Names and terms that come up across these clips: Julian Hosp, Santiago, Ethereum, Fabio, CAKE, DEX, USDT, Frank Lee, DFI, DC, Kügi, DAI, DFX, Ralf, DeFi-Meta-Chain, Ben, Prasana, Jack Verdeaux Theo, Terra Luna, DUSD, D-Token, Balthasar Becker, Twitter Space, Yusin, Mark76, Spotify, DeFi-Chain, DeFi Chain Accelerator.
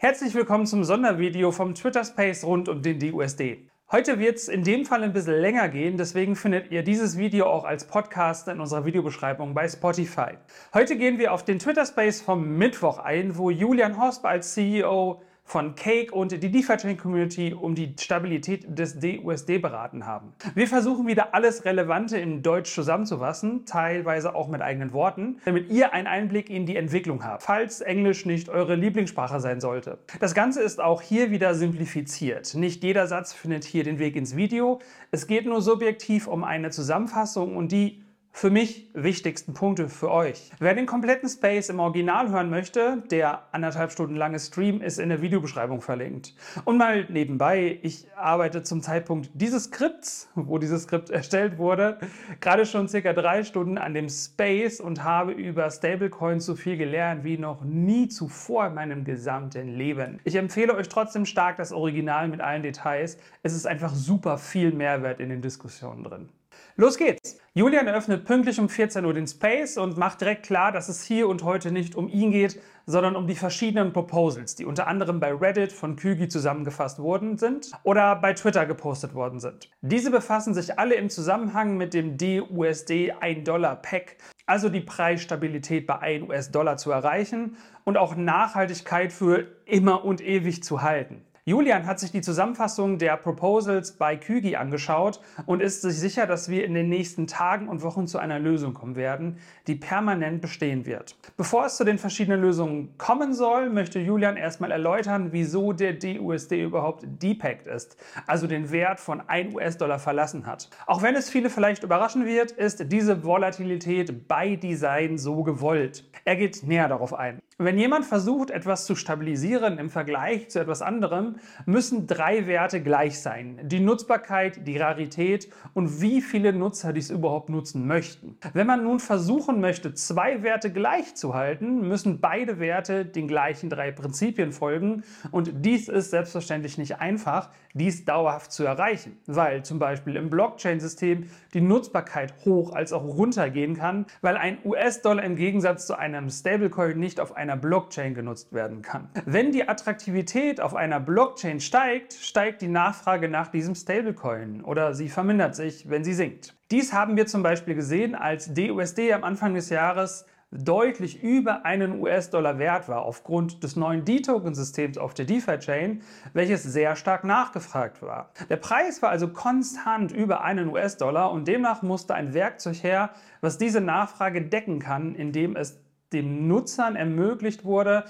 Herzlich willkommen zum Sondervideo vom Twitter Space rund um den DUSD. Heute wird es in dem Fall ein bisschen länger gehen, deswegen findet ihr dieses Video auch als Podcast in unserer Videobeschreibung bei Spotify. Heute gehen wir auf den Twitter Space vom Mittwoch ein, wo Julian Hosp als CEO von CAKE und die DeFi-Chain Community um die Stabilität des DUSD beraten haben. Wir versuchen wieder alles Relevante in Deutsch zusammenzufassen, teilweise auch mit eigenen Worten, damit ihr einen Einblick in die Entwicklung habt, falls Englisch nicht eure Lieblingssprache sein sollte. Das Ganze ist auch hier wieder simplifiziert. Nicht jeder Satz findet hier den Weg ins Video. Es geht nur subjektiv um eine Zusammenfassung und die für mich wichtigsten Punkte für euch. Wer den kompletten Space im Original hören möchte, der 1,5 Stunden lange Stream ist in der Videobeschreibung verlinkt. Und mal nebenbei, ich arbeite zum Zeitpunkt dieses Skripts, wo dieses Skript erstellt wurde, gerade schon circa 3 Stunden an dem Space und habe über Stablecoins so viel gelernt wie noch nie zuvor in meinem gesamten Leben. Ich empfehle euch trotzdem stark das Original mit allen Details. Es ist einfach super viel Mehrwert in den Diskussionen drin. Los geht's! Julian eröffnet pünktlich um 14 Uhr den Space und macht direkt klar, dass es hier und heute nicht um ihn geht, sondern um die verschiedenen Proposals, die unter anderem bei Reddit von Kügi zusammengefasst worden sind oder bei Twitter gepostet worden sind. Diese befassen sich alle im Zusammenhang mit dem DUSD 1-Dollar-Pack, also die Preisstabilität bei 1 US-Dollar zu erreichen und auch Nachhaltigkeit für immer und ewig zu halten. Julian hat sich die Zusammenfassung der Proposals bei Kügi angeschaut und ist sich sicher, dass wir in den nächsten Tagen und Wochen zu einer Lösung kommen werden, die permanent bestehen wird. Bevor es zu den verschiedenen Lösungen kommen soll, möchte Julian erstmal erläutern, wieso der DUSD überhaupt depegged ist, also den Wert von 1 US-Dollar verlassen hat. Auch wenn es viele vielleicht überraschen wird, ist diese Volatilität bei Design so gewollt. Er geht näher darauf ein. Wenn jemand versucht, etwas zu stabilisieren im Vergleich zu etwas anderem, müssen 3 Werte gleich sein. Die Nutzbarkeit, die Rarität und wie viele Nutzer dies überhaupt nutzen möchten. Wenn man nun versuchen möchte, 2 Werte gleich zu halten, müssen beide Werte den gleichen 3 Prinzipien folgen. Und dies ist selbstverständlich nicht einfach, dies dauerhaft zu erreichen, weil zum Beispiel im Blockchain-System die Nutzbarkeit hoch als auch runter gehen kann, weil ein US-Dollar im Gegensatz zu einem Stablecoin nicht auf einer Blockchain genutzt werden kann. Wenn die Attraktivität auf einer Blockchain steigt, steigt die Nachfrage nach diesem Stablecoin oder sie vermindert sich, wenn sie sinkt. Dies haben wir zum Beispiel gesehen, als DUSD am Anfang des Jahres deutlich über einen US-Dollar wert war aufgrund des neuen D-Token-Systems auf der DeFi-Chain, welches sehr stark nachgefragt war. Der Preis war also konstant über einen US-Dollar und demnach musste ein Werkzeug her, was diese Nachfrage decken kann, indem es dem Nutzern ermöglicht wurde,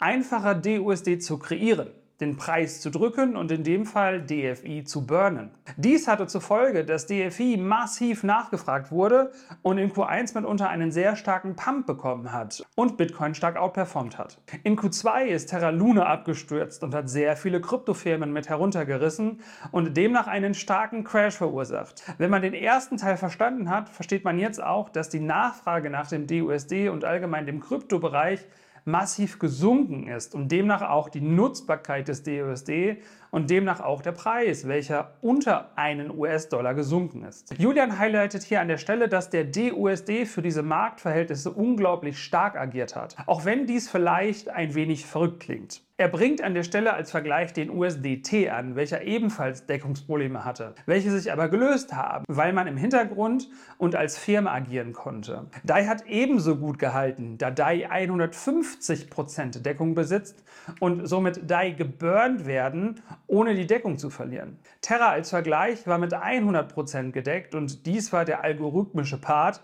einfacher DUSD zu kreieren, den Preis zu drücken und in dem Fall DFI zu burnen. Dies hatte zur Folge, dass DFI massiv nachgefragt wurde und in Q1 mitunter einen sehr starken Pump bekommen hat und Bitcoin stark outperformt hat. In Q2 ist Terra Luna abgestürzt und hat sehr viele Kryptofirmen mit heruntergerissen und demnach einen starken Crash verursacht. Wenn man den ersten Teil verstanden hat, versteht man jetzt auch, dass die Nachfrage nach dem DUSD und allgemein dem Kryptobereich massiv gesunken ist und demnach auch die Nutzbarkeit des DUSD und demnach auch der Preis, welcher unter einen US-Dollar gesunken ist. Julian highlightet hier an der Stelle, dass der DUSD für diese Marktverhältnisse unglaublich stark agiert hat, auch wenn dies vielleicht ein wenig verrückt klingt. Er bringt an der Stelle als Vergleich den USDT an, welcher ebenfalls Deckungsprobleme hatte, welche sich aber gelöst haben, weil man im Hintergrund und als Firma agieren konnte. DAI hat ebenso gut gehalten, da DAI 150% Deckung besitzt und somit DAI geburnt werden, ohne die Deckung zu verlieren. Terra als Vergleich war mit 100% gedeckt und dies war der algorithmische Part,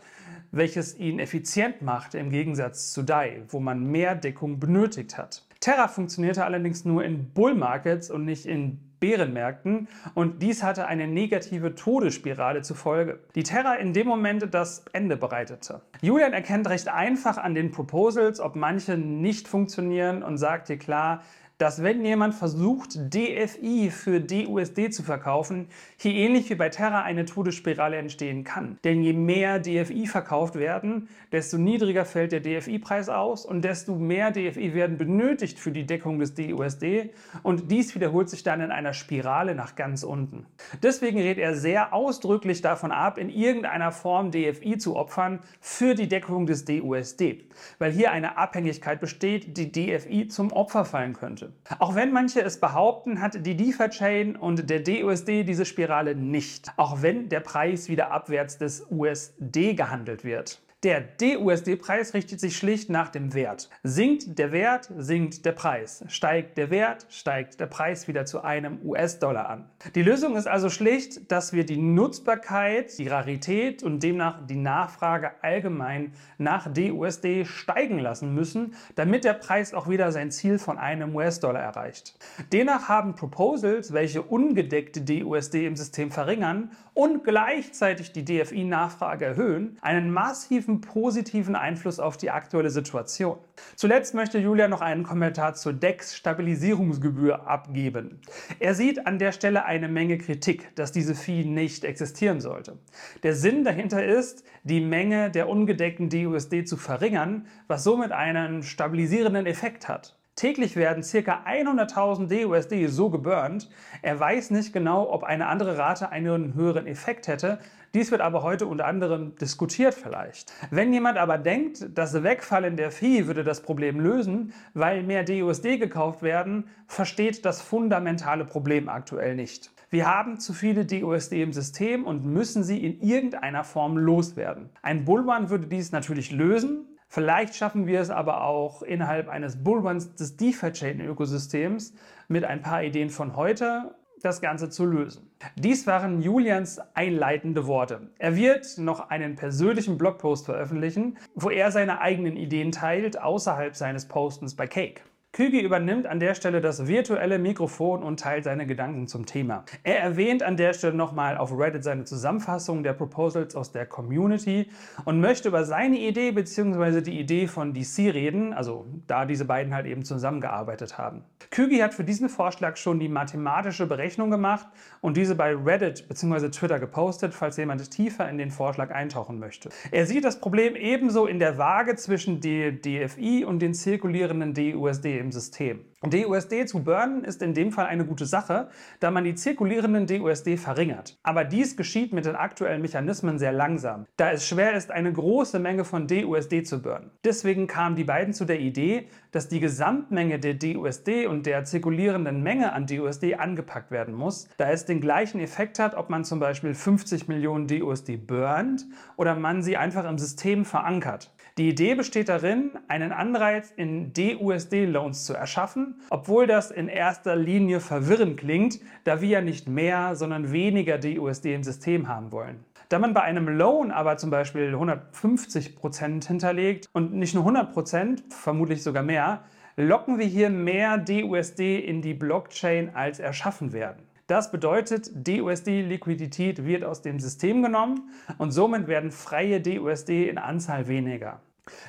welches ihn effizient machte im Gegensatz zu DAI, wo man mehr Deckung benötigt hat. Terra funktionierte allerdings nur in Bull Markets und nicht in Bärenmärkten und dies hatte eine negative Todesspirale zur Folge, die Terra in dem Moment das Ende bereitete. Julian erkennt recht einfach an den Proposals, ob manche nicht funktionieren und sagt hier klar, dass wenn jemand versucht, DFI für DUSD zu verkaufen, hier ähnlich wie bei Terra eine Todesspirale entstehen kann. Denn je mehr DFI verkauft werden, desto niedriger fällt der DFI-Preis aus und desto mehr DFI werden benötigt für die Deckung des DUSD und dies wiederholt sich dann in einer einer Spirale nach ganz unten. Deswegen rät er sehr ausdrücklich davon ab, in irgendeiner Form DFI zu opfern für die Deckung des DUSD, weil hier eine Abhängigkeit besteht, die DFI zum Opfer fallen könnte. Auch wenn manche es behaupten, hat die DeFi-Chain und der DUSD diese Spirale nicht, auch wenn der Preis wieder abwärts des USD gehandelt wird. Der DUSD-Preis richtet sich schlicht nach dem Wert. Sinkt der Wert, sinkt der Preis. Steigt der Wert, steigt der Preis wieder zu einem US-Dollar an. Die Lösung ist also schlicht, dass wir die Nutzbarkeit, die Rarität und demnach die Nachfrage allgemein nach DUSD steigen lassen müssen, damit der Preis auch wieder sein Ziel von einem US-Dollar erreicht. Demnach haben Proposals, welche ungedeckte DUSD im System verringern und gleichzeitig die DFI-Nachfrage erhöhen, einen massiven positiven Einfluss auf die aktuelle Situation. Zuletzt möchte Julian noch einen Kommentar zur DEX-Stabilisierungsgebühr abgeben. Er sieht an der Stelle eine Menge Kritik, dass diese Fee nicht existieren sollte. Der Sinn dahinter ist, die Menge der ungedeckten DUSD zu verringern, was somit einen stabilisierenden Effekt hat. Täglich werden ca. 100.000 DUSD so geburnt. Er weiß nicht genau, ob eine andere Rate einen höheren Effekt hätte. Dies wird aber heute unter anderem diskutiert vielleicht. Wenn jemand aber denkt, das Wegfallen der Fee würde das Problem lösen, weil mehr DUSD gekauft werden, versteht das fundamentale Problem aktuell nicht. Wir haben zu viele DUSD im System und müssen sie in irgendeiner Form loswerden. Ein Bullrun würde dies natürlich lösen. Vielleicht schaffen wir es aber auch innerhalb eines Bullruns des DeFi-Chain-Ökosystems mit ein paar Ideen von heute das Ganze zu lösen. Dies waren Julians einleitende Worte. Er wird noch einen persönlichen Blogpost veröffentlichen, wo er seine eigenen Ideen teilt, außerhalb seines Postens bei CAKE. Kügi übernimmt an der Stelle das virtuelle Mikrofon und teilt seine Gedanken zum Thema. Er erwähnt an der Stelle nochmal auf Reddit seine Zusammenfassung der Proposals aus der Community und möchte über seine Idee bzw. die Idee von DC reden, also da diese beiden halt eben zusammengearbeitet haben. Kügi hat für diesen Vorschlag schon die mathematische Berechnung gemacht und diese bei Reddit bzw. Twitter gepostet, falls jemand tiefer in den Vorschlag eintauchen möchte. Er sieht das Problem ebenso in der Waage zwischen der DFI und den zirkulierenden DUSD im System. DUSD zu burnen ist in dem Fall eine gute Sache, da man die zirkulierenden DUSD verringert. Aber dies geschieht mit den aktuellen Mechanismen sehr langsam, da es schwer ist, eine große Menge von DUSD zu burnen. Deswegen kamen die beiden zu der Idee, dass die Gesamtmenge der DUSD und der zirkulierenden Menge an DUSD angepackt werden muss, da es den gleichen Effekt hat, ob man zum Beispiel 50 Millionen DUSD burnt oder man sie einfach im System verankert. Die Idee besteht darin, einen Anreiz in DUSD-Loans zu erschaffen, obwohl das in erster Linie verwirrend klingt, da wir ja nicht mehr, sondern weniger DUSD im System haben wollen. Da man bei einem Loan aber zum Beispiel 150% hinterlegt und nicht nur 100%, vermutlich sogar mehr, locken wir hier mehr DUSD in die Blockchain als erschaffen werden. Das bedeutet, DUSD-Liquidität wird aus dem System genommen und somit werden freie DUSD in Anzahl weniger.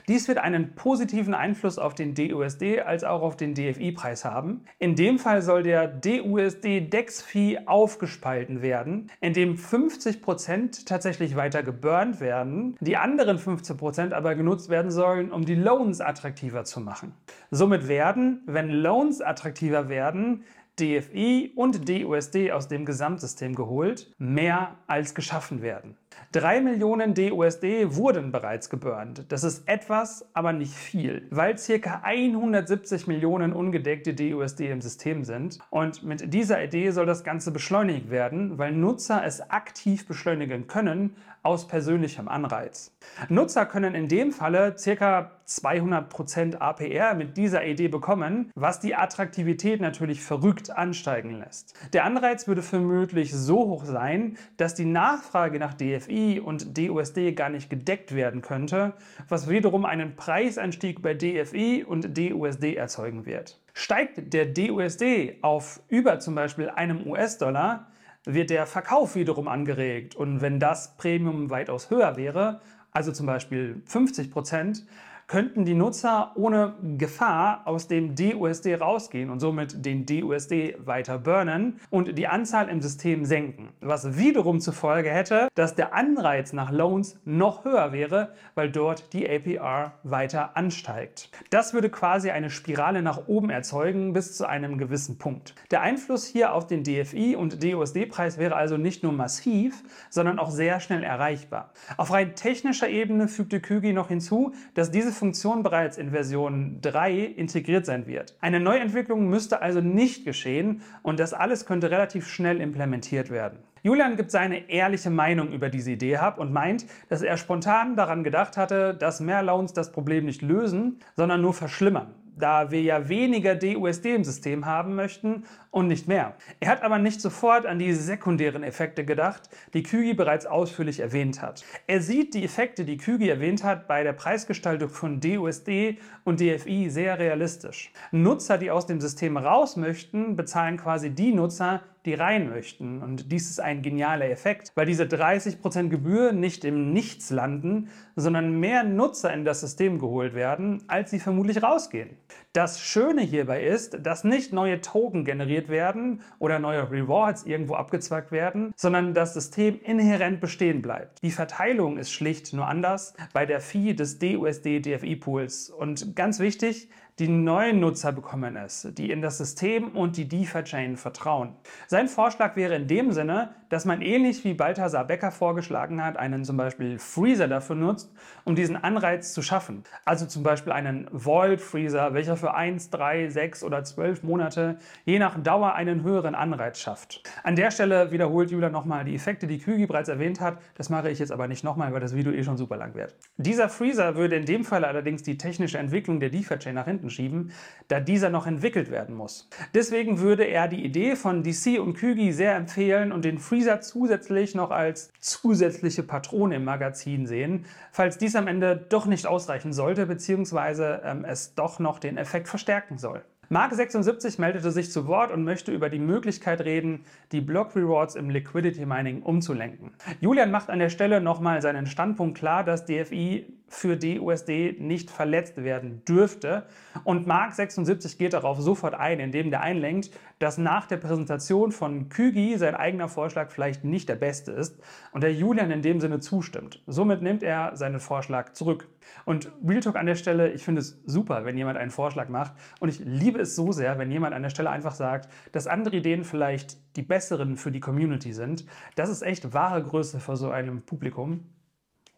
Dies wird einen positiven Einfluss auf den DUSD als auch auf den DFI-Preis haben. In dem Fall soll der DUSD-DEX-Fee aufgespalten werden, indem 50% tatsächlich weiter geburnt werden, die anderen 15% aber genutzt werden sollen, um die Loans attraktiver zu machen. Somit werden, wenn Loans attraktiver werden, DFI und DUSD aus dem Gesamtsystem geholt, mehr als geschaffen werden. 3 Millionen DUSD wurden bereits geburnt. Das ist etwas, aber nicht viel, weil ca. 170 Millionen ungedeckte DUSD im System sind. Und mit dieser Idee soll das Ganze beschleunigt werden, weil Nutzer es aktiv beschleunigen können, aus persönlichem Anreiz. Nutzer können in dem Falle ca. 200% APR mit dieser Idee bekommen, was die Attraktivität natürlich verrückt ansteigen lässt. Der Anreiz würde vermutlich so hoch sein, dass die Nachfrage nach DFI und DUSD gar nicht gedeckt werden könnte, was wiederum einen Preisanstieg bei DFI und DUSD erzeugen wird. Steigt der DUSD auf über zum Beispiel einem US-Dollar, wird der Verkauf wiederum angeregt und wenn das Premium weitaus höher wäre, also zum Beispiel 50%, könnten die Nutzer ohne Gefahr aus dem DUSD rausgehen und somit den DUSD weiter burnen und die Anzahl im System senken. Was wiederum zur Folge hätte, dass der Anreiz nach Loans noch höher wäre, weil dort die APR weiter ansteigt. Das würde quasi eine Spirale nach oben erzeugen bis zu einem gewissen Punkt. Der Einfluss hier auf den DFI und DUSD-Preis wäre also nicht nur massiv, sondern auch sehr schnell erreichbar. Auf rein technischer Ebene fügte Kügi noch hinzu, dass diese Funktion bereits in Version 3 integriert sein wird. Eine Neuentwicklung müsste also nicht geschehen und das alles könnte relativ schnell implementiert werden. Julian gibt seine ehrliche Meinung über diese Idee ab und meint, dass er spontan daran gedacht hatte, dass mehr Loans das Problem nicht lösen, sondern nur verschlimmern, da wir ja weniger DUSD im System haben möchten und nicht mehr. Er hat aber nicht sofort an die sekundären Effekte gedacht, die Kügi bereits ausführlich erwähnt hat. Er sieht die Effekte, die Kügi erwähnt hat, bei der Preisgestaltung von DUSD und DFI sehr realistisch. Nutzer, die aus dem System raus möchten, bezahlen quasi die Nutzer, die rein möchten. Und dies ist ein genialer Effekt, weil diese 30% Gebühr nicht im Nichts landen, sondern mehr Nutzer in das System geholt werden, als sie vermutlich rausgehen. Das Schöne hierbei ist, dass nicht neue Token generiert werden oder neue Rewards irgendwo abgezwackt werden, sondern das System inhärent bestehen bleibt. Die Verteilung ist schlicht nur anders bei der Fee des DUSD-DFI-Pools. Und ganz wichtig, die neuen Nutzer bekommen es, die in das System und die DeFi-Chain vertrauen. Sein Vorschlag wäre in dem Sinne, dass man ähnlich wie Balthasar Becker vorgeschlagen hat, einen zum Beispiel Freezer dafür nutzt, um diesen Anreiz zu schaffen. Also zum Beispiel einen Vault-Freezer, welcher für 1, 3, 6 oder 12 Monate je nach Dauer einen höheren Anreiz schafft. An der Stelle wiederholt Julian nochmal die Effekte, die Kügi bereits erwähnt hat. Das mache ich jetzt aber nicht nochmal, weil das Video schon super lang wird. Dieser Freezer würde in dem Fall allerdings die technische Entwicklung der DeFi-Chain nach hinten schieben, da dieser noch entwickelt werden muss. Deswegen würde er die Idee von DC und Kügi sehr empfehlen und den Freezer zusätzlich noch als zusätzliche Patrone im Magazin sehen, falls dies am Ende doch nicht ausreichen sollte, beziehungsweise es doch noch den Effekt verstärken soll. Mark76 meldete sich zu Wort und möchte über die Möglichkeit reden, die Block Rewards im Liquidity Mining umzulenken. Julian macht an der Stelle nochmal seinen Standpunkt klar, dass DFI für DUSD nicht verletzt werden dürfte. Und Mark76 geht darauf sofort ein, indem er einlenkt, dass nach der Präsentation von Kügi sein eigener Vorschlag vielleicht nicht der beste ist und der Julian in dem Sinne zustimmt. Somit nimmt er seinen Vorschlag zurück. Und Real Talk an der Stelle, ich finde es super, wenn jemand einen Vorschlag macht und ich liebe es so sehr, wenn jemand an der Stelle einfach sagt, dass andere Ideen vielleicht die besseren für die Community sind. Das ist echt wahre Größe für so einem Publikum.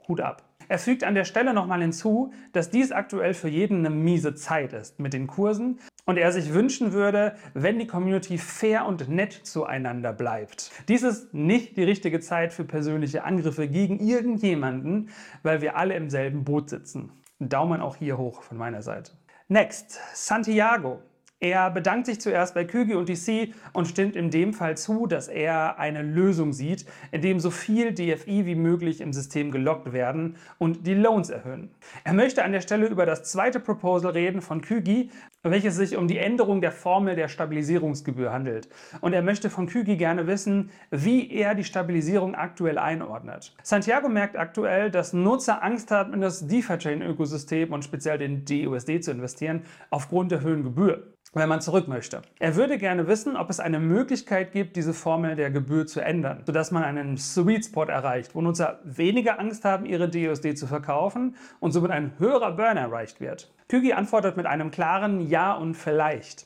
Hut ab. Er fügt an der Stelle nochmal hinzu, dass dies aktuell für jeden eine miese Zeit ist mit den Kursen und er sich wünschen würde, wenn die Community fair und nett zueinander bleibt. Dies ist nicht die richtige Zeit für persönliche Angriffe gegen irgendjemanden, weil wir alle im selben Boot sitzen. Daumen auch hier hoch von meiner Seite. Next, Santiago. Er bedankt sich zuerst bei Kügi und DC und stimmt in dem Fall zu, dass er eine Lösung sieht, in dem so viel DFI wie möglich im System gelockt werden und die Loans erhöhen. Er möchte an der Stelle über das zweite Proposal reden von Kügi, welches sich um die Änderung der Formel der Stabilisierungsgebühr handelt. Und er möchte von Kügi gerne wissen, wie er die Stabilisierung aktuell einordnet. Santiago merkt aktuell, dass Nutzer Angst haben, in das DeFi-Chain-Ökosystem und speziell den DUSD zu investieren, aufgrund der höheren Gebühr, wenn man zurück möchte. Er würde gerne wissen, ob es eine Möglichkeit gibt, diese Formel der Gebühr zu ändern, sodass man einen Sweet Spot erreicht, wo Nutzer weniger Angst haben, ihre DUSD zu verkaufen und somit ein höherer Burn erreicht wird. Kügi antwortet mit einem klaren Ja und Vielleicht.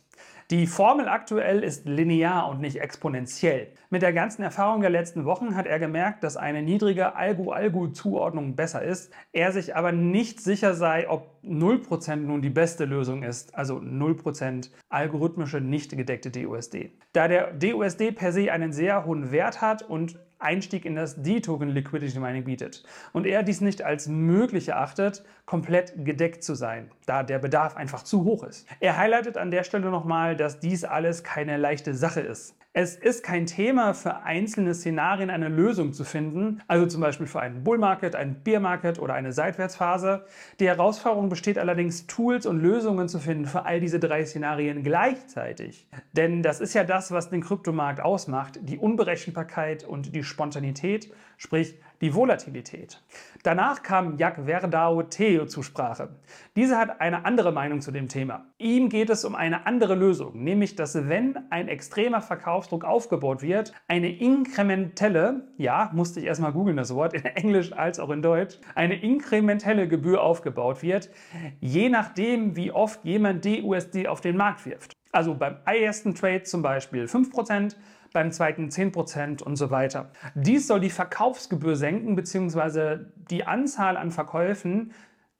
Die Formel aktuell ist linear und nicht exponentiell. Mit der ganzen Erfahrung der letzten Wochen hat er gemerkt, dass eine niedrige Algo-Algo-Zuordnung besser ist, er sich aber nicht sicher sei, ob 0% nun die beste Lösung ist, also 0% algorithmische, nicht gedeckte DUSD. Da der DUSD per se einen sehr hohen Wert hat und Einstieg in das D-Token Liquidity Mining bietet und er dies nicht als möglich erachtet, komplett gedeckt zu sein, da der Bedarf einfach zu hoch ist. Er highlightet an der Stelle nochmal, dass dies alles keine leichte Sache ist. Es ist kein Thema, für einzelne Szenarien eine Lösung zu finden, also zum Beispiel für einen Bull Market, einen Bear Market oder eine Seitwärtsphase. Die Herausforderung besteht allerdings, Tools und Lösungen zu finden für all diese drei Szenarien gleichzeitig. Denn das ist ja das, was den Kryptomarkt ausmacht, die Unberechenbarkeit und die Spontanität, sprich die Volatilität. Danach kam Jack Verdeaux Theo zur Sprache. Dieser hat eine andere Meinung zu dem Thema. Ihm geht es um eine andere Lösung, nämlich dass, wenn ein extremer Verkaufsdruck aufgebaut wird, eine inkrementelle, ja, musste ich erstmal googeln das Wort, in Englisch als auch in Deutsch, eine inkrementelle Gebühr aufgebaut wird, je nachdem, wie oft jemand DUSD auf den Markt wirft. Also beim ersten Trade zum Beispiel 5%, beim zweiten 10% und so weiter. Dies soll die Verkaufsgebühr senken bzw. die Anzahl an Verkäufen,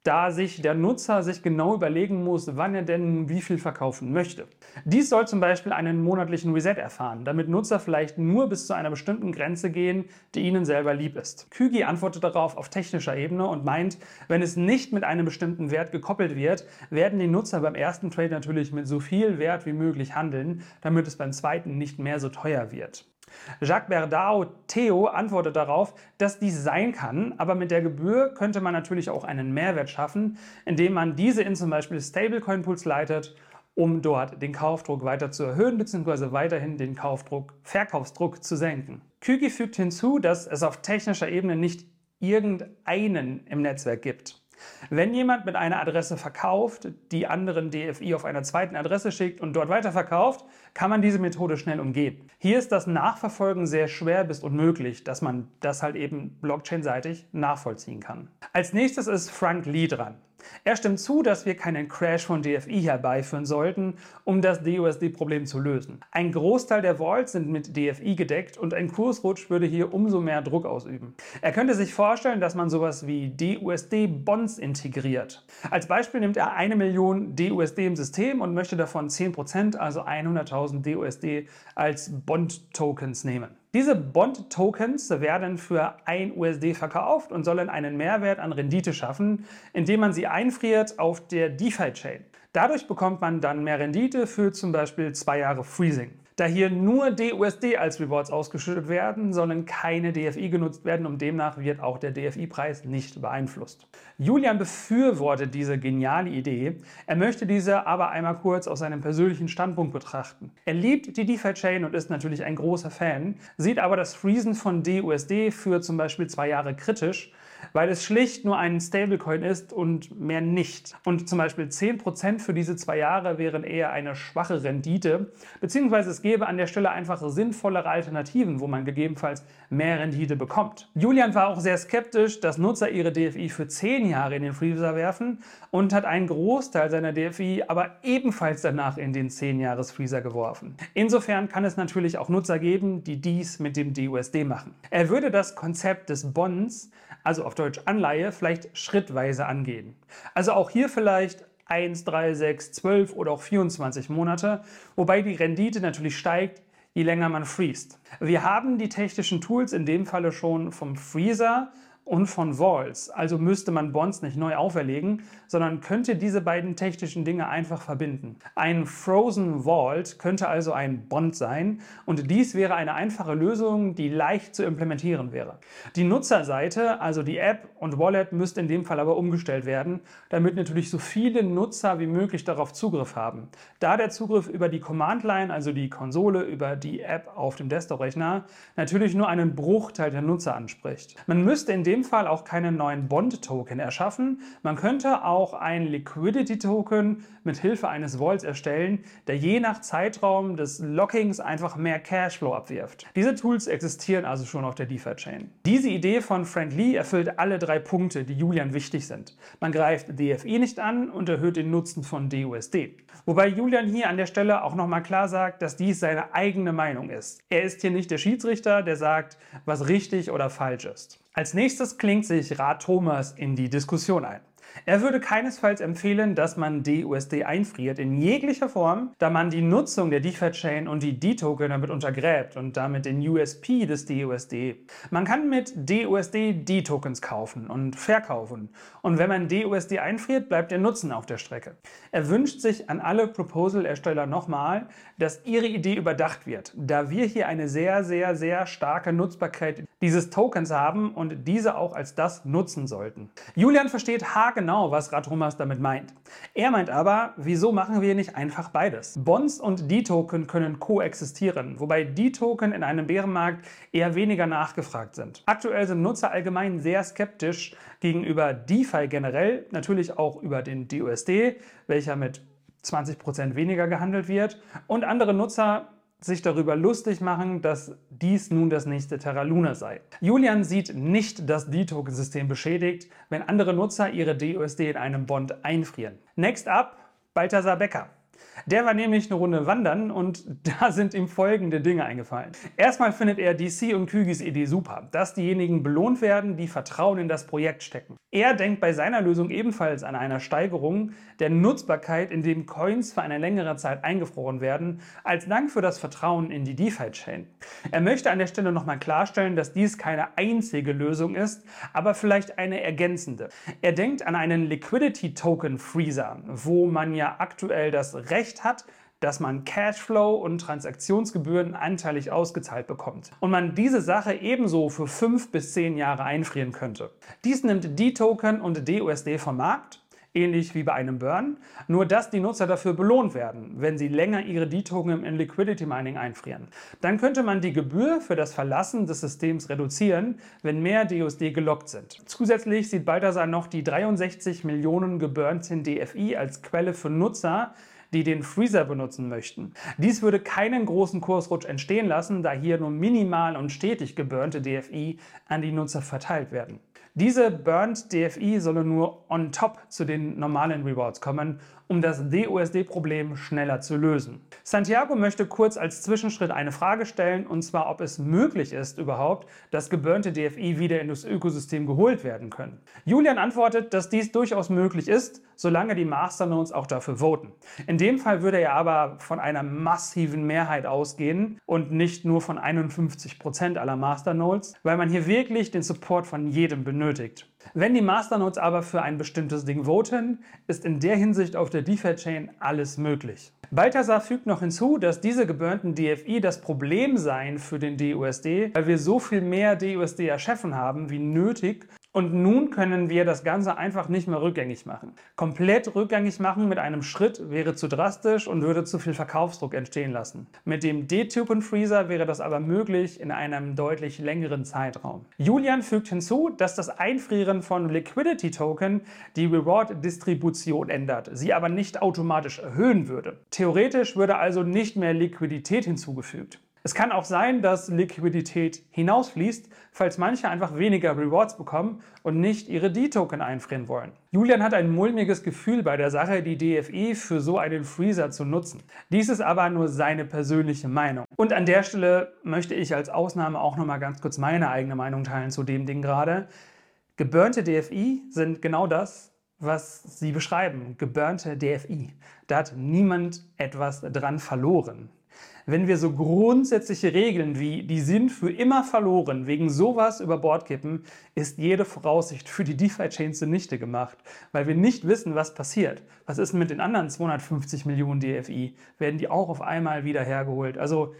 da sich der Nutzer sich genau überlegen muss, wann er denn wie viel verkaufen möchte. Dies soll zum Beispiel einen monatlichen Reset erfahren, damit Nutzer vielleicht nur bis zu einer bestimmten Grenze gehen, die ihnen selber lieb ist. Kügi antwortet darauf auf technischer Ebene und meint, wenn es nicht mit einem bestimmten Wert gekoppelt wird, werden die Nutzer beim ersten Trade natürlich mit so viel Wert wie möglich handeln, damit es beim zweiten nicht mehr so teuer wird. Jack Verdeaux Theo antwortet darauf, dass dies sein kann, aber mit der Gebühr könnte man natürlich auch einen Mehrwert schaffen, indem man diese in zum Beispiel Stablecoin-Pools leitet, um dort den Kaufdruck weiter zu erhöhen bzw. weiterhin den Verkaufsdruck zu senken. Kügi fügt hinzu, dass es auf technischer Ebene nicht irgendeinen im Netzwerk gibt. Wenn jemand mit einer Adresse verkauft, die anderen DFI auf einer zweiten Adresse schickt und dort weiterverkauft, kann man diese Methode schnell umgehen. Hier ist das Nachverfolgen sehr schwer bis unmöglich, dass man das halt eben blockchain-seitig nachvollziehen kann. Als nächstes ist Frank Lee dran. Er stimmt zu, dass wir keinen Crash von DFI herbeiführen sollten, um das DUSD-Problem zu lösen. Ein Großteil der Vaults sind mit DFI gedeckt und ein Kursrutsch würde hier umso mehr Druck ausüben. Er könnte sich vorstellen, dass man sowas wie DUSD-Bonds integriert. Als Beispiel nimmt er 1 Million DUSD im System und möchte davon 10%, also 100.000 DUSD, als Bond-Tokens nehmen. Diese Bond-Tokens werden für 1 USD verkauft und sollen einen Mehrwert an Rendite schaffen, indem man sie einfriert auf der DeFi-Chain. Dadurch bekommt man dann mehr Rendite für zum Beispiel 2 Jahre Freezing. Da hier nur DUSD als Rewards ausgeschüttet werden, sollen keine DFI genutzt werden und demnach wird auch der DFI-Preis nicht beeinflusst. Julian befürwortet diese geniale Idee, er möchte diese aber einmal kurz aus seinem persönlichen Standpunkt betrachten. Er liebt die DeFi-Chain und ist natürlich ein großer Fan, sieht aber das Freezen von DUSD für zum Beispiel 2 Jahre kritisch, weil es schlicht nur ein Stablecoin ist und mehr nicht. Und zum Beispiel 10% für diese 2 Jahre wären eher eine schwache Rendite, beziehungsweise es gäbe an der Stelle einfach sinnvollere Alternativen, wo man gegebenenfalls mehr Rendite bekommt. Julian war auch sehr skeptisch, dass Nutzer ihre DFI für 10 Jahre in den Freezer werfen und hat einen Großteil seiner DFI aber ebenfalls danach in den 10-Jahres-Freezer geworfen. Insofern kann es natürlich auch Nutzer geben, die dies mit dem DUSD machen. Er würde das Konzept des Bonds, also auf Deutsch Anleihe, vielleicht schrittweise angehen. Also auch hier vielleicht 1, 3, 6, 12 oder auch 24 Monate, wobei die Rendite natürlich steigt, je länger man freest. Wir haben die technischen Tools in dem Falle schon vom Freezer und von Vaults, also müsste man Bonds nicht neu auferlegen, sondern könnte diese beiden technischen Dinge einfach verbinden. Ein Frozen Vault könnte also ein Bond sein und dies wäre eine einfache Lösung, die leicht zu implementieren wäre. Die Nutzerseite, also die App und Wallet, müsste in dem Fall aber umgestellt werden, damit natürlich so viele Nutzer wie möglich darauf Zugriff haben. Da der Zugriff über die Command Line, also die Konsole, über die App auf dem Desktop-Rechner, natürlich nur einen Bruchteil der Nutzer anspricht. Man müsste in dem Fall auch keinen neuen Bond-Token erschaffen. Man könnte auch einen Liquidity-Token mit Hilfe eines Vaults erstellen, der je nach Zeitraum des Lockings einfach mehr Cashflow abwirft. Diese Tools existieren also schon auf der DeFi-Chain. Diese Idee von Frank Lee erfüllt alle 3 Punkte, die Julian wichtig sind. Man greift DFI nicht an und erhöht den Nutzen von DUSD. Wobei Julian hier an der Stelle auch nochmal klar sagt, dass dies seine eigene Meinung ist. Er ist hier nicht der Schiedsrichter, der sagt, was richtig oder falsch ist. Als nächstes klingt sich Rat Thomas in die Diskussion ein. Er würde keinesfalls empfehlen, dass man DUSD einfriert in jeglicher Form, da man die Nutzung der DeFi-Chain und die D-Token damit untergräbt und damit den USP des DUSD. Man kann mit DUSD D-Tokens kaufen und verkaufen und wenn man DUSD einfriert, bleibt der Nutzen auf der Strecke. Er wünscht sich an alle Proposal-Ersteller nochmal, dass ihre Idee überdacht wird, da wir hier eine sehr, sehr, sehr starke Nutzbarkeit dieses Tokens haben und diese auch als das nutzen sollten. Julian versteht Haken genau, was Rat Thomas damit meint. Er meint aber, wieso machen wir nicht einfach beides? Bonds und D-Token können koexistieren, wobei D-Token in einem Bärenmarkt eher weniger nachgefragt sind. Aktuell sind Nutzer allgemein sehr skeptisch gegenüber DeFi generell, natürlich auch über den DUSD, welcher mit 20% weniger gehandelt wird, und andere Nutzer sich darüber lustig machen, dass dies nun das nächste Terra Luna sei. Julian sieht nicht das D-Token-System beschädigt, wenn andere Nutzer ihre DUSD in einem Bond einfrieren. Next up, Balthasar Becker. Der war nämlich eine Runde wandern und da sind ihm folgende Dinge eingefallen. Erstmal findet er DC und Kügis Idee super, dass diejenigen belohnt werden, die Vertrauen in das Projekt stecken. Er denkt bei seiner Lösung ebenfalls an einer Steigerung der Nutzbarkeit, indem Coins für eine längere Zeit eingefroren werden, als Dank für das Vertrauen in die DeFi-Chain. Er möchte an der Stelle nochmal klarstellen, dass dies keine einzige Lösung ist, aber vielleicht eine ergänzende. Er denkt an einen Liquidity-Token-Freezer, wo man ja aktuell das Recht hat, dass man Cashflow und Transaktionsgebühren anteilig ausgezahlt bekommt und man diese Sache ebenso für 5 bis 10 Jahre einfrieren könnte. Dies nimmt D-Token und DUSD vom Markt, ähnlich wie bei einem Burn, nur dass die Nutzer dafür belohnt werden, wenn sie länger ihre D-Token im Liquidity Mining einfrieren. Dann könnte man die Gebühr für das Verlassen des Systems reduzieren, wenn mehr DUSD gelockt sind. Zusätzlich sieht Balthasar noch die 63 Millionen geburnten DFI als Quelle für Nutzer, die den Freezer benutzen möchten. Dies würde keinen großen Kursrutsch entstehen lassen, da hier nur minimal und stetig geburnte DFI an die Nutzer verteilt werden. Diese burnt DFI solle nur on top zu den normalen Rewards kommen, um das DUSD-Problem schneller zu lösen. Santiago möchte kurz als Zwischenschritt eine Frage stellen, und zwar, ob es möglich ist überhaupt, dass geburnte DFI wieder in das Ökosystem geholt werden können. Julian antwortet, dass dies durchaus möglich ist, solange die Masternodes auch dafür voten. In dem Fall würde er aber von einer massiven Mehrheit ausgehen und nicht nur von 51% aller Masternodes, weil man hier wirklich den Support von jedem benötigt. Wenn die Masternodes aber für ein bestimmtes Ding voten, ist in der Hinsicht auf der DeFi-Chain alles möglich. Balthasar fügt noch hinzu, dass diese geburnten DFI das Problem seien für den DUSD, weil wir so viel mehr DUSD erschaffen haben wie nötig. Und nun können wir das Ganze einfach nicht mehr rückgängig machen. Komplett rückgängig machen mit einem Schritt wäre zu drastisch und würde zu viel Verkaufsdruck entstehen lassen. Mit dem D-Token-Freezer wäre das aber möglich in einem deutlich längeren Zeitraum. Julian fügt hinzu, dass das Einfrieren von Liquidity-Token die Reward-Distribution ändert, sie aber nicht automatisch erhöhen würde. Theoretisch würde also nicht mehr Liquidität hinzugefügt. Es kann auch sein, dass Liquidität hinausfließt, falls manche einfach weniger Rewards bekommen und nicht ihre D-Token einfrieren wollen. Julian hat ein mulmiges Gefühl bei der Sache, die DFI für so einen Freezer zu nutzen. Dies ist aber nur seine persönliche Meinung. Und an der Stelle möchte ich als Ausnahme auch nochmal ganz kurz meine eigene Meinung teilen zu dem Ding gerade. Geburnte DFI sind genau das, was sie beschreiben. Geburnte DFI. Da hat niemand etwas dran verloren. Wenn wir so grundsätzliche Regeln wie die sind für immer verloren wegen sowas über Bord kippen, ist jede Voraussicht für die DeFi-Chain zunichte gemacht, weil wir nicht wissen, was passiert. Was ist mit den anderen 250 Millionen DFI? Werden die auch auf einmal wieder hergeholt? Also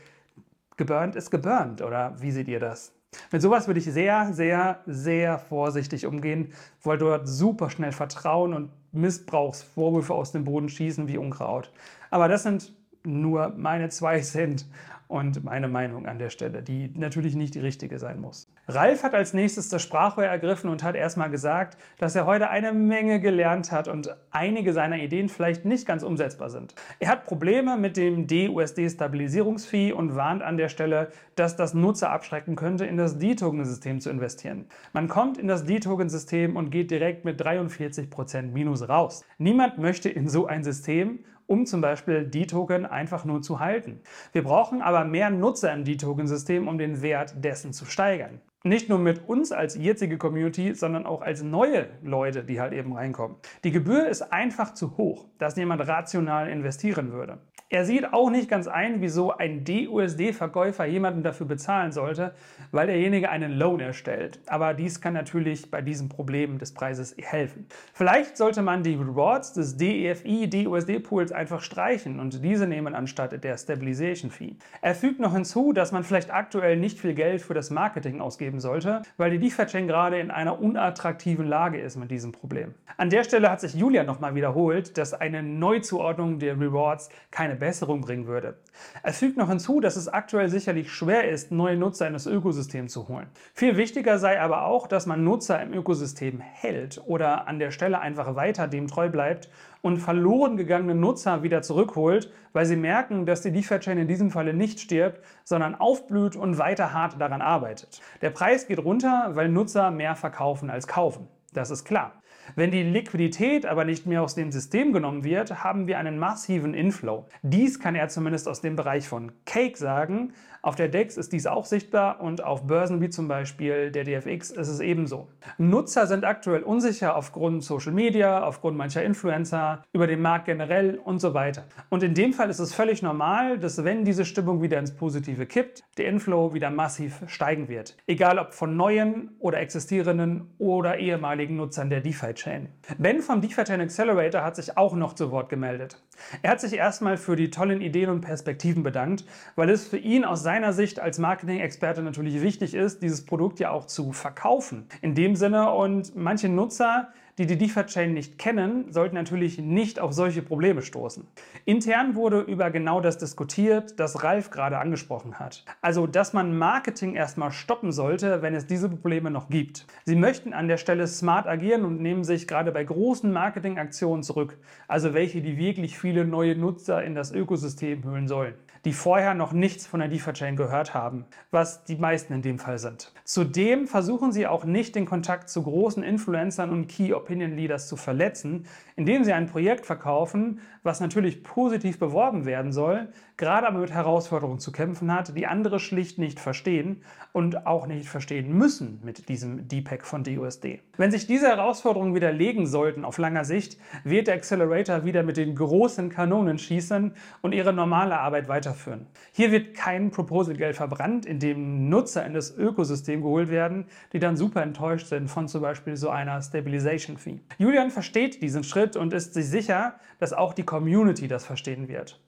geburnt ist geburnt, oder wie seht ihr das? Mit sowas würde ich sehr, sehr, sehr vorsichtig umgehen, weil dort super schnell Vertrauen und Missbrauchsvorwürfe aus dem Boden schießen wie Unkraut. Aber das sind nur meine 2 Cent und meine Meinung an der Stelle, die natürlich nicht die richtige sein muss. Ralf hat als nächstes das Sprachrohr ergriffen und hat erstmal gesagt, dass er heute eine Menge gelernt hat und einige seiner Ideen vielleicht nicht ganz umsetzbar sind. Er hat Probleme mit dem DUSD-Stabilisierungsfee und warnt an der Stelle, dass das Nutzer abschrecken könnte, in das D-Token-System zu investieren. Man kommt in das D-Token-System und geht direkt mit 43% Minus raus. Niemand möchte in so ein System, um zum Beispiel D-Token einfach nur zu halten. Wir brauchen aber mehr Nutzer im D-Token-System, um den Wert dessen zu steigern. Nicht nur mit uns als jetzige Community, sondern auch als neue Leute, die halt eben reinkommen. Die Gebühr ist einfach zu hoch, dass jemand rational investieren würde. Er sieht auch nicht ganz ein, wieso ein DUSD-Verkäufer jemanden dafür bezahlen sollte, weil derjenige einen Loan erstellt. Aber dies kann natürlich bei diesem Problem des Preises helfen. Vielleicht sollte man die Rewards des DEFI-DUSD-Pools einfach streichen und diese nehmen anstatt der Stabilization-Fee. Er fügt noch hinzu, dass man vielleicht aktuell nicht viel Geld für das Marketing ausgeben geben sollte, weil die DeFi-Chain gerade in einer unattraktiven Lage ist mit diesem Problem. An der Stelle hat sich Julian nochmal wiederholt, dass eine Neuzuordnung der Rewards keine Besserung bringen würde. Er fügt noch hinzu, dass es aktuell sicherlich schwer ist, neue Nutzer in das Ökosystem zu holen. Viel wichtiger sei aber auch, dass man Nutzer im Ökosystem hält oder an der Stelle einfach weiter dem treu bleibt und verloren gegangene Nutzer wieder zurückholt, weil sie merken, dass die DeFi-Chain in diesem Falle nicht stirbt, sondern aufblüht und weiter hart daran arbeitet. Der Preis geht runter, weil Nutzer mehr verkaufen als kaufen. Das ist klar. Wenn die Liquidität aber nicht mehr aus dem System genommen wird, haben wir einen massiven Inflow. Dies kann er zumindest aus dem Bereich von CAKE sagen. Auf der DEX ist dies auch sichtbar und auf Börsen wie zum Beispiel der DFX ist es ebenso. Nutzer sind aktuell unsicher aufgrund Social Media, aufgrund mancher Influencer, über den Markt generell und so weiter. Und in dem Fall ist es völlig normal, dass wenn diese Stimmung wieder ins Positive kippt, der Inflow wieder massiv steigen wird. Egal ob von neuen oder existierenden oder ehemaligen Nutzern der DeFi-Chain. Ben vom DeFi Chain Accelerator hat sich auch noch zu Wort gemeldet. Er hat sich erstmal für die tollen Ideen und Perspektiven bedankt, weil es für ihn aus seiner Sicht als Marketing-Experte natürlich wichtig ist, dieses Produkt ja auch zu verkaufen. In dem Sinne, und manche Nutzer, die die DeFi-Chain nicht kennen, sollten natürlich nicht auf solche Probleme stoßen. Intern wurde über genau das diskutiert, das Ralf gerade angesprochen hat. Also, dass man Marketing erstmal stoppen sollte, wenn es diese Probleme noch gibt. Sie möchten an der Stelle smart agieren und nehmen sich gerade bei großen Marketingaktionen zurück, also welche, die wirklich viele neue Nutzer in das Ökosystem holen sollen, die vorher noch nichts von der DeFi-Chain gehört haben, was die meisten in dem Fall sind. Zudem versuchen sie auch nicht, den Kontakt zu großen Influencern und Key-Opinion-Leaders zu verletzen, indem sie ein Projekt verkaufen, was natürlich positiv beworben werden soll, gerade aber mit Herausforderungen zu kämpfen hat, die andere schlicht nicht verstehen und auch nicht verstehen müssen mit diesem DePack von DUSD. Wenn sich diese Herausforderungen widerlegen sollten auf langer Sicht, wird der Accelerator wieder mit den großen Kanonen schießen und ihre normale Arbeit weiterführen. Hier wird kein Proposal-Geld verbrannt, indem Nutzer in das Ökosystem geholt werden, die dann super enttäuscht sind von zum Beispiel so einer Stabilization-Fee. Julian versteht diesen Schritt und ist sich sicher, dass auch die Community das verstehen wird.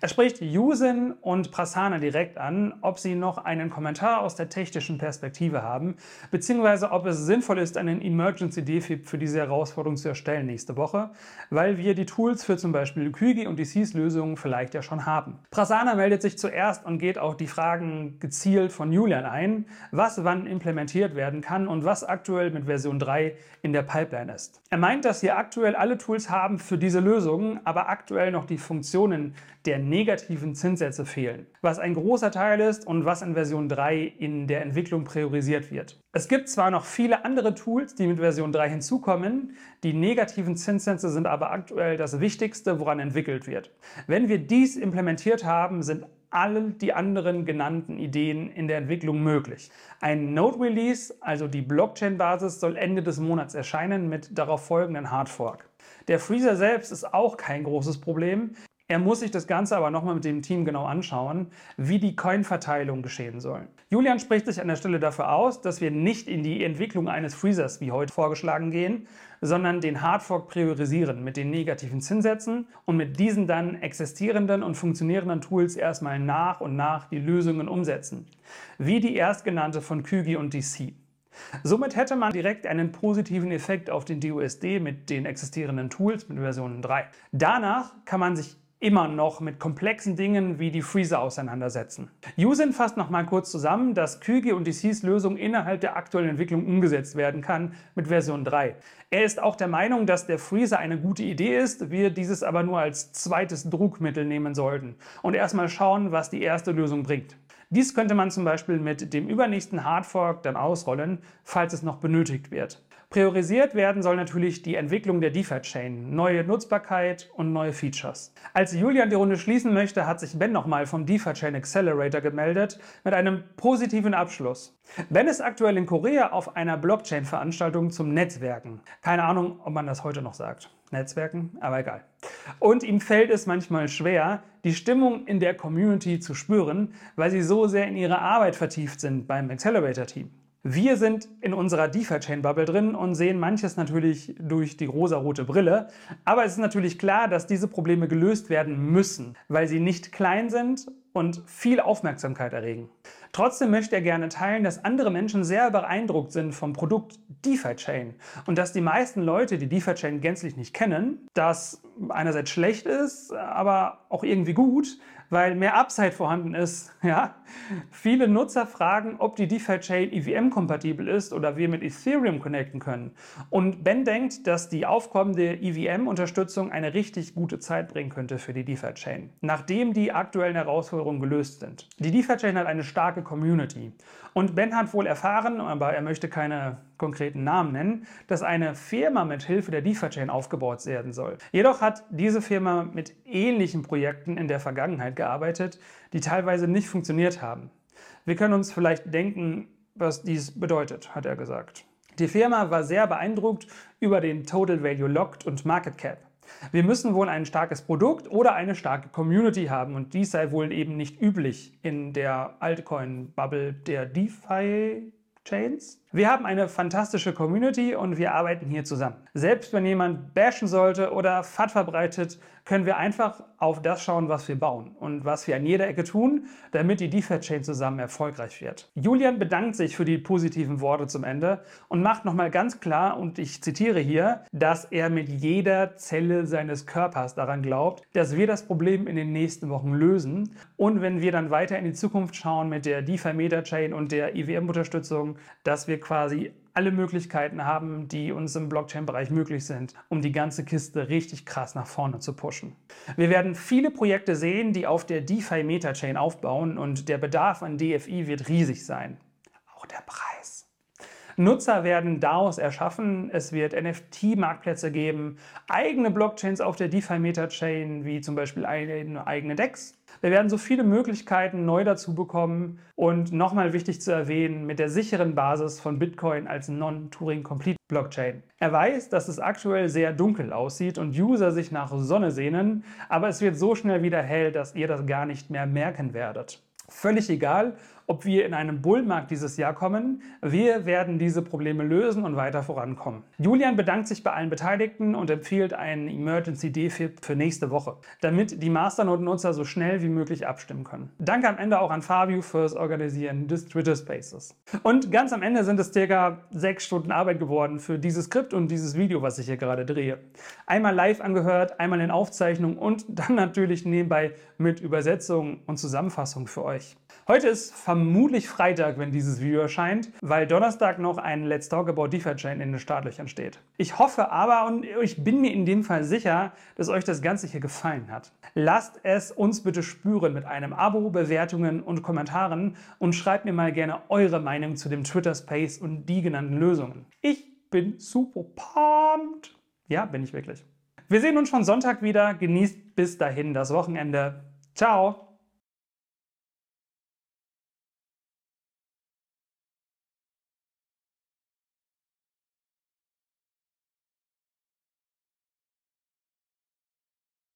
Er spricht Yusin und Prasana direkt an, ob sie noch einen Kommentar aus der technischen Perspektive haben, beziehungsweise ob es sinnvoll ist, einen Emergency DeFib für diese Herausforderung zu erstellen nächste Woche, weil wir die Tools für zum Beispiel Kügi und DCs-Lösungen vielleicht ja schon haben. Prasana meldet sich zuerst und geht auch die Fragen gezielt von Julian ein, was wann implementiert werden kann und was aktuell mit Version 3 in der Pipeline ist. Er meint, dass wir aktuell alle Tools haben für diese Lösungen, aber aktuell noch die Funktionen der negativen Zinssätze fehlen, was ein großer Teil ist und was in Version 3 in der Entwicklung priorisiert wird. Es gibt zwar noch viele andere Tools, die mit Version 3 hinzukommen, die negativen Zinssätze sind aber aktuell das Wichtigste, woran entwickelt wird. Wenn wir dies implementiert haben, sind alle die anderen genannten Ideen in der Entwicklung möglich. Ein Node-Release, also die Blockchain-Basis, soll Ende des Monats erscheinen mit darauf folgenden Hardfork. Der Freezer selbst ist auch kein großes Problem. Er muss sich das Ganze aber nochmal mit dem Team genau anschauen, wie die Coin-Verteilung geschehen soll. Julian spricht sich an der Stelle dafür aus, dass wir nicht in die Entwicklung eines Freezers wie heute vorgeschlagen gehen, sondern den Hardfork priorisieren mit den negativen Zinssätzen und mit diesen dann existierenden und funktionierenden Tools erstmal nach und nach die Lösungen umsetzen, wie die erstgenannte von Kügi und DC. Somit hätte man direkt einen positiven Effekt auf den DUSD mit den existierenden Tools mit Version 3. Danach kann man sich immer noch mit komplexen Dingen wie die Freezer auseinandersetzen. Yusin fasst nochmal kurz zusammen, dass Kügi und DCs Lösung innerhalb der aktuellen Entwicklung umgesetzt werden kann mit Version 3. Er ist auch der Meinung, dass der Freezer eine gute Idee ist, wir dieses aber nur als zweites Druckmittel nehmen sollten und erstmal schauen, was die erste Lösung bringt. Dies könnte man zum Beispiel mit dem übernächsten Hardfork dann ausrollen, falls es noch benötigt wird. Priorisiert werden soll natürlich die Entwicklung der DeFi-Chain, neue Nutzbarkeit und neue Features. Als Julian die Runde schließen möchte, hat sich Ben nochmal vom DeFi-Chain Accelerator gemeldet mit einem positiven Abschluss. Ben ist aktuell in Korea auf einer Blockchain-Veranstaltung zum Netzwerken. Keine Ahnung, ob man das heute noch sagt. Netzwerken, aber egal. Und ihm fällt es manchmal schwer, die Stimmung in der Community zu spüren, weil sie so sehr in ihre Arbeit vertieft sind beim Accelerator-Team. Wir sind in unserer DeFi-Chain-Bubble drin und sehen manches natürlich durch die rosarote Brille. Aber es ist natürlich klar, dass diese Probleme gelöst werden müssen, weil sie nicht klein sind und viel Aufmerksamkeit erregen. Trotzdem möchte er gerne teilen, dass andere Menschen sehr beeindruckt sind vom Produkt DeFi-Chain und dass die meisten Leute, die DeFi-Chain gänzlich nicht kennen, das einerseits schlecht ist, aber auch irgendwie gut, weil mehr Upside vorhanden ist. Ja? Viele Nutzer fragen, ob die DeFi-Chain EVM-kompatibel ist oder wir mit Ethereum connecten können. Und Ben denkt, dass die aufkommende EVM-Unterstützung eine richtig gute Zeit bringen könnte für die DeFi-Chain, nachdem die aktuellen Herausforderungen gelöst sind. Die DeFi-Chain hat eine starke Community. Und Ben hat wohl erfahren, aber er möchte keine konkreten Namen nennen, dass eine Firma mit Hilfe der DeFi-Chain aufgebaut werden soll. Jedoch hat diese Firma mit ähnlichen Projekten in der Vergangenheit gearbeitet, die teilweise nicht funktioniert haben. Wir können uns vielleicht denken, was dies bedeutet, hat er gesagt. Die Firma war sehr beeindruckt über den Total Value Locked und Market Cap. Wir müssen wohl ein starkes Produkt oder eine starke Community haben und dies sei wohl eben nicht üblich in der Altcoin-Bubble der DeFi-Chains. Wir haben eine fantastische Community und wir arbeiten hier zusammen. Selbst wenn jemand bashen sollte oder FAT verbreitet, können wir einfach auf das schauen, was wir bauen und was wir an jeder Ecke tun, damit die DeFi-Chain zusammen erfolgreich wird. Julian bedankt sich für die positiven Worte zum Ende und macht nochmal ganz klar, und ich zitiere hier, dass er mit jeder Zelle seines Körpers daran glaubt, dass wir das Problem in den nächsten Wochen lösen. Und wenn wir dann weiter in die Zukunft schauen mit der DeFi-Meta-Chain und der EVM-Unterstützung, dass wir quasi alle Möglichkeiten haben, die uns im Blockchain-Bereich möglich sind, um die ganze Kiste richtig krass nach vorne zu pushen. Wir werden viele Projekte sehen, die auf der DeFi-Meta-Chain aufbauen und der Bedarf an DFI wird riesig sein. Auch der Preis. Nutzer werden DAOs erschaffen, es wird NFT-Marktplätze geben, eigene Blockchains auf der DeFi-Meta-Chain, wie zum Beispiel eine eigene DEX. Wir werden so viele Möglichkeiten neu dazu bekommen und nochmal wichtig zu erwähnen, mit der sicheren Basis von Bitcoin als Non-Turing-Complete-Blockchain. Er weiß, dass es aktuell sehr dunkel aussieht und User sich nach Sonne sehnen, aber es wird so schnell wieder hell, dass ihr das gar nicht mehr merken werdet. Völlig egal, ob wir in einen Bullmarkt dieses Jahr kommen, wir werden diese Probleme lösen und weiter vorankommen. Julian bedankt sich bei allen Beteiligten und empfiehlt einen Emergency DeFi für nächste Woche, damit die Masternode-Nutzer so schnell wie möglich abstimmen können. Danke am Ende auch an Fabio fürs Organisieren des Twitter Spaces. Und ganz am Ende sind es ca. 6 Stunden Arbeit geworden für dieses Skript und dieses Video, was ich hier gerade drehe. Einmal live angehört, einmal in Aufzeichnung und dann natürlich nebenbei mit Übersetzung und Zusammenfassung für euch. Heute ist vermutlich Freitag, wenn dieses Video erscheint, weil Donnerstag noch ein Let's Talk About DeFi-Chain in den Startlöchern steht. Ich hoffe aber und ich bin mir in dem Fall sicher, dass euch das Ganze hier gefallen hat. Lasst es uns bitte spüren mit einem Abo, Bewertungen und Kommentaren und schreibt mir mal gerne eure Meinung zu dem Twitter Space und die genannten Lösungen. Ich bin super pumped. Ja, bin ich wirklich. Wir sehen uns schon Sonntag wieder. Genießt bis dahin das Wochenende. Ciao.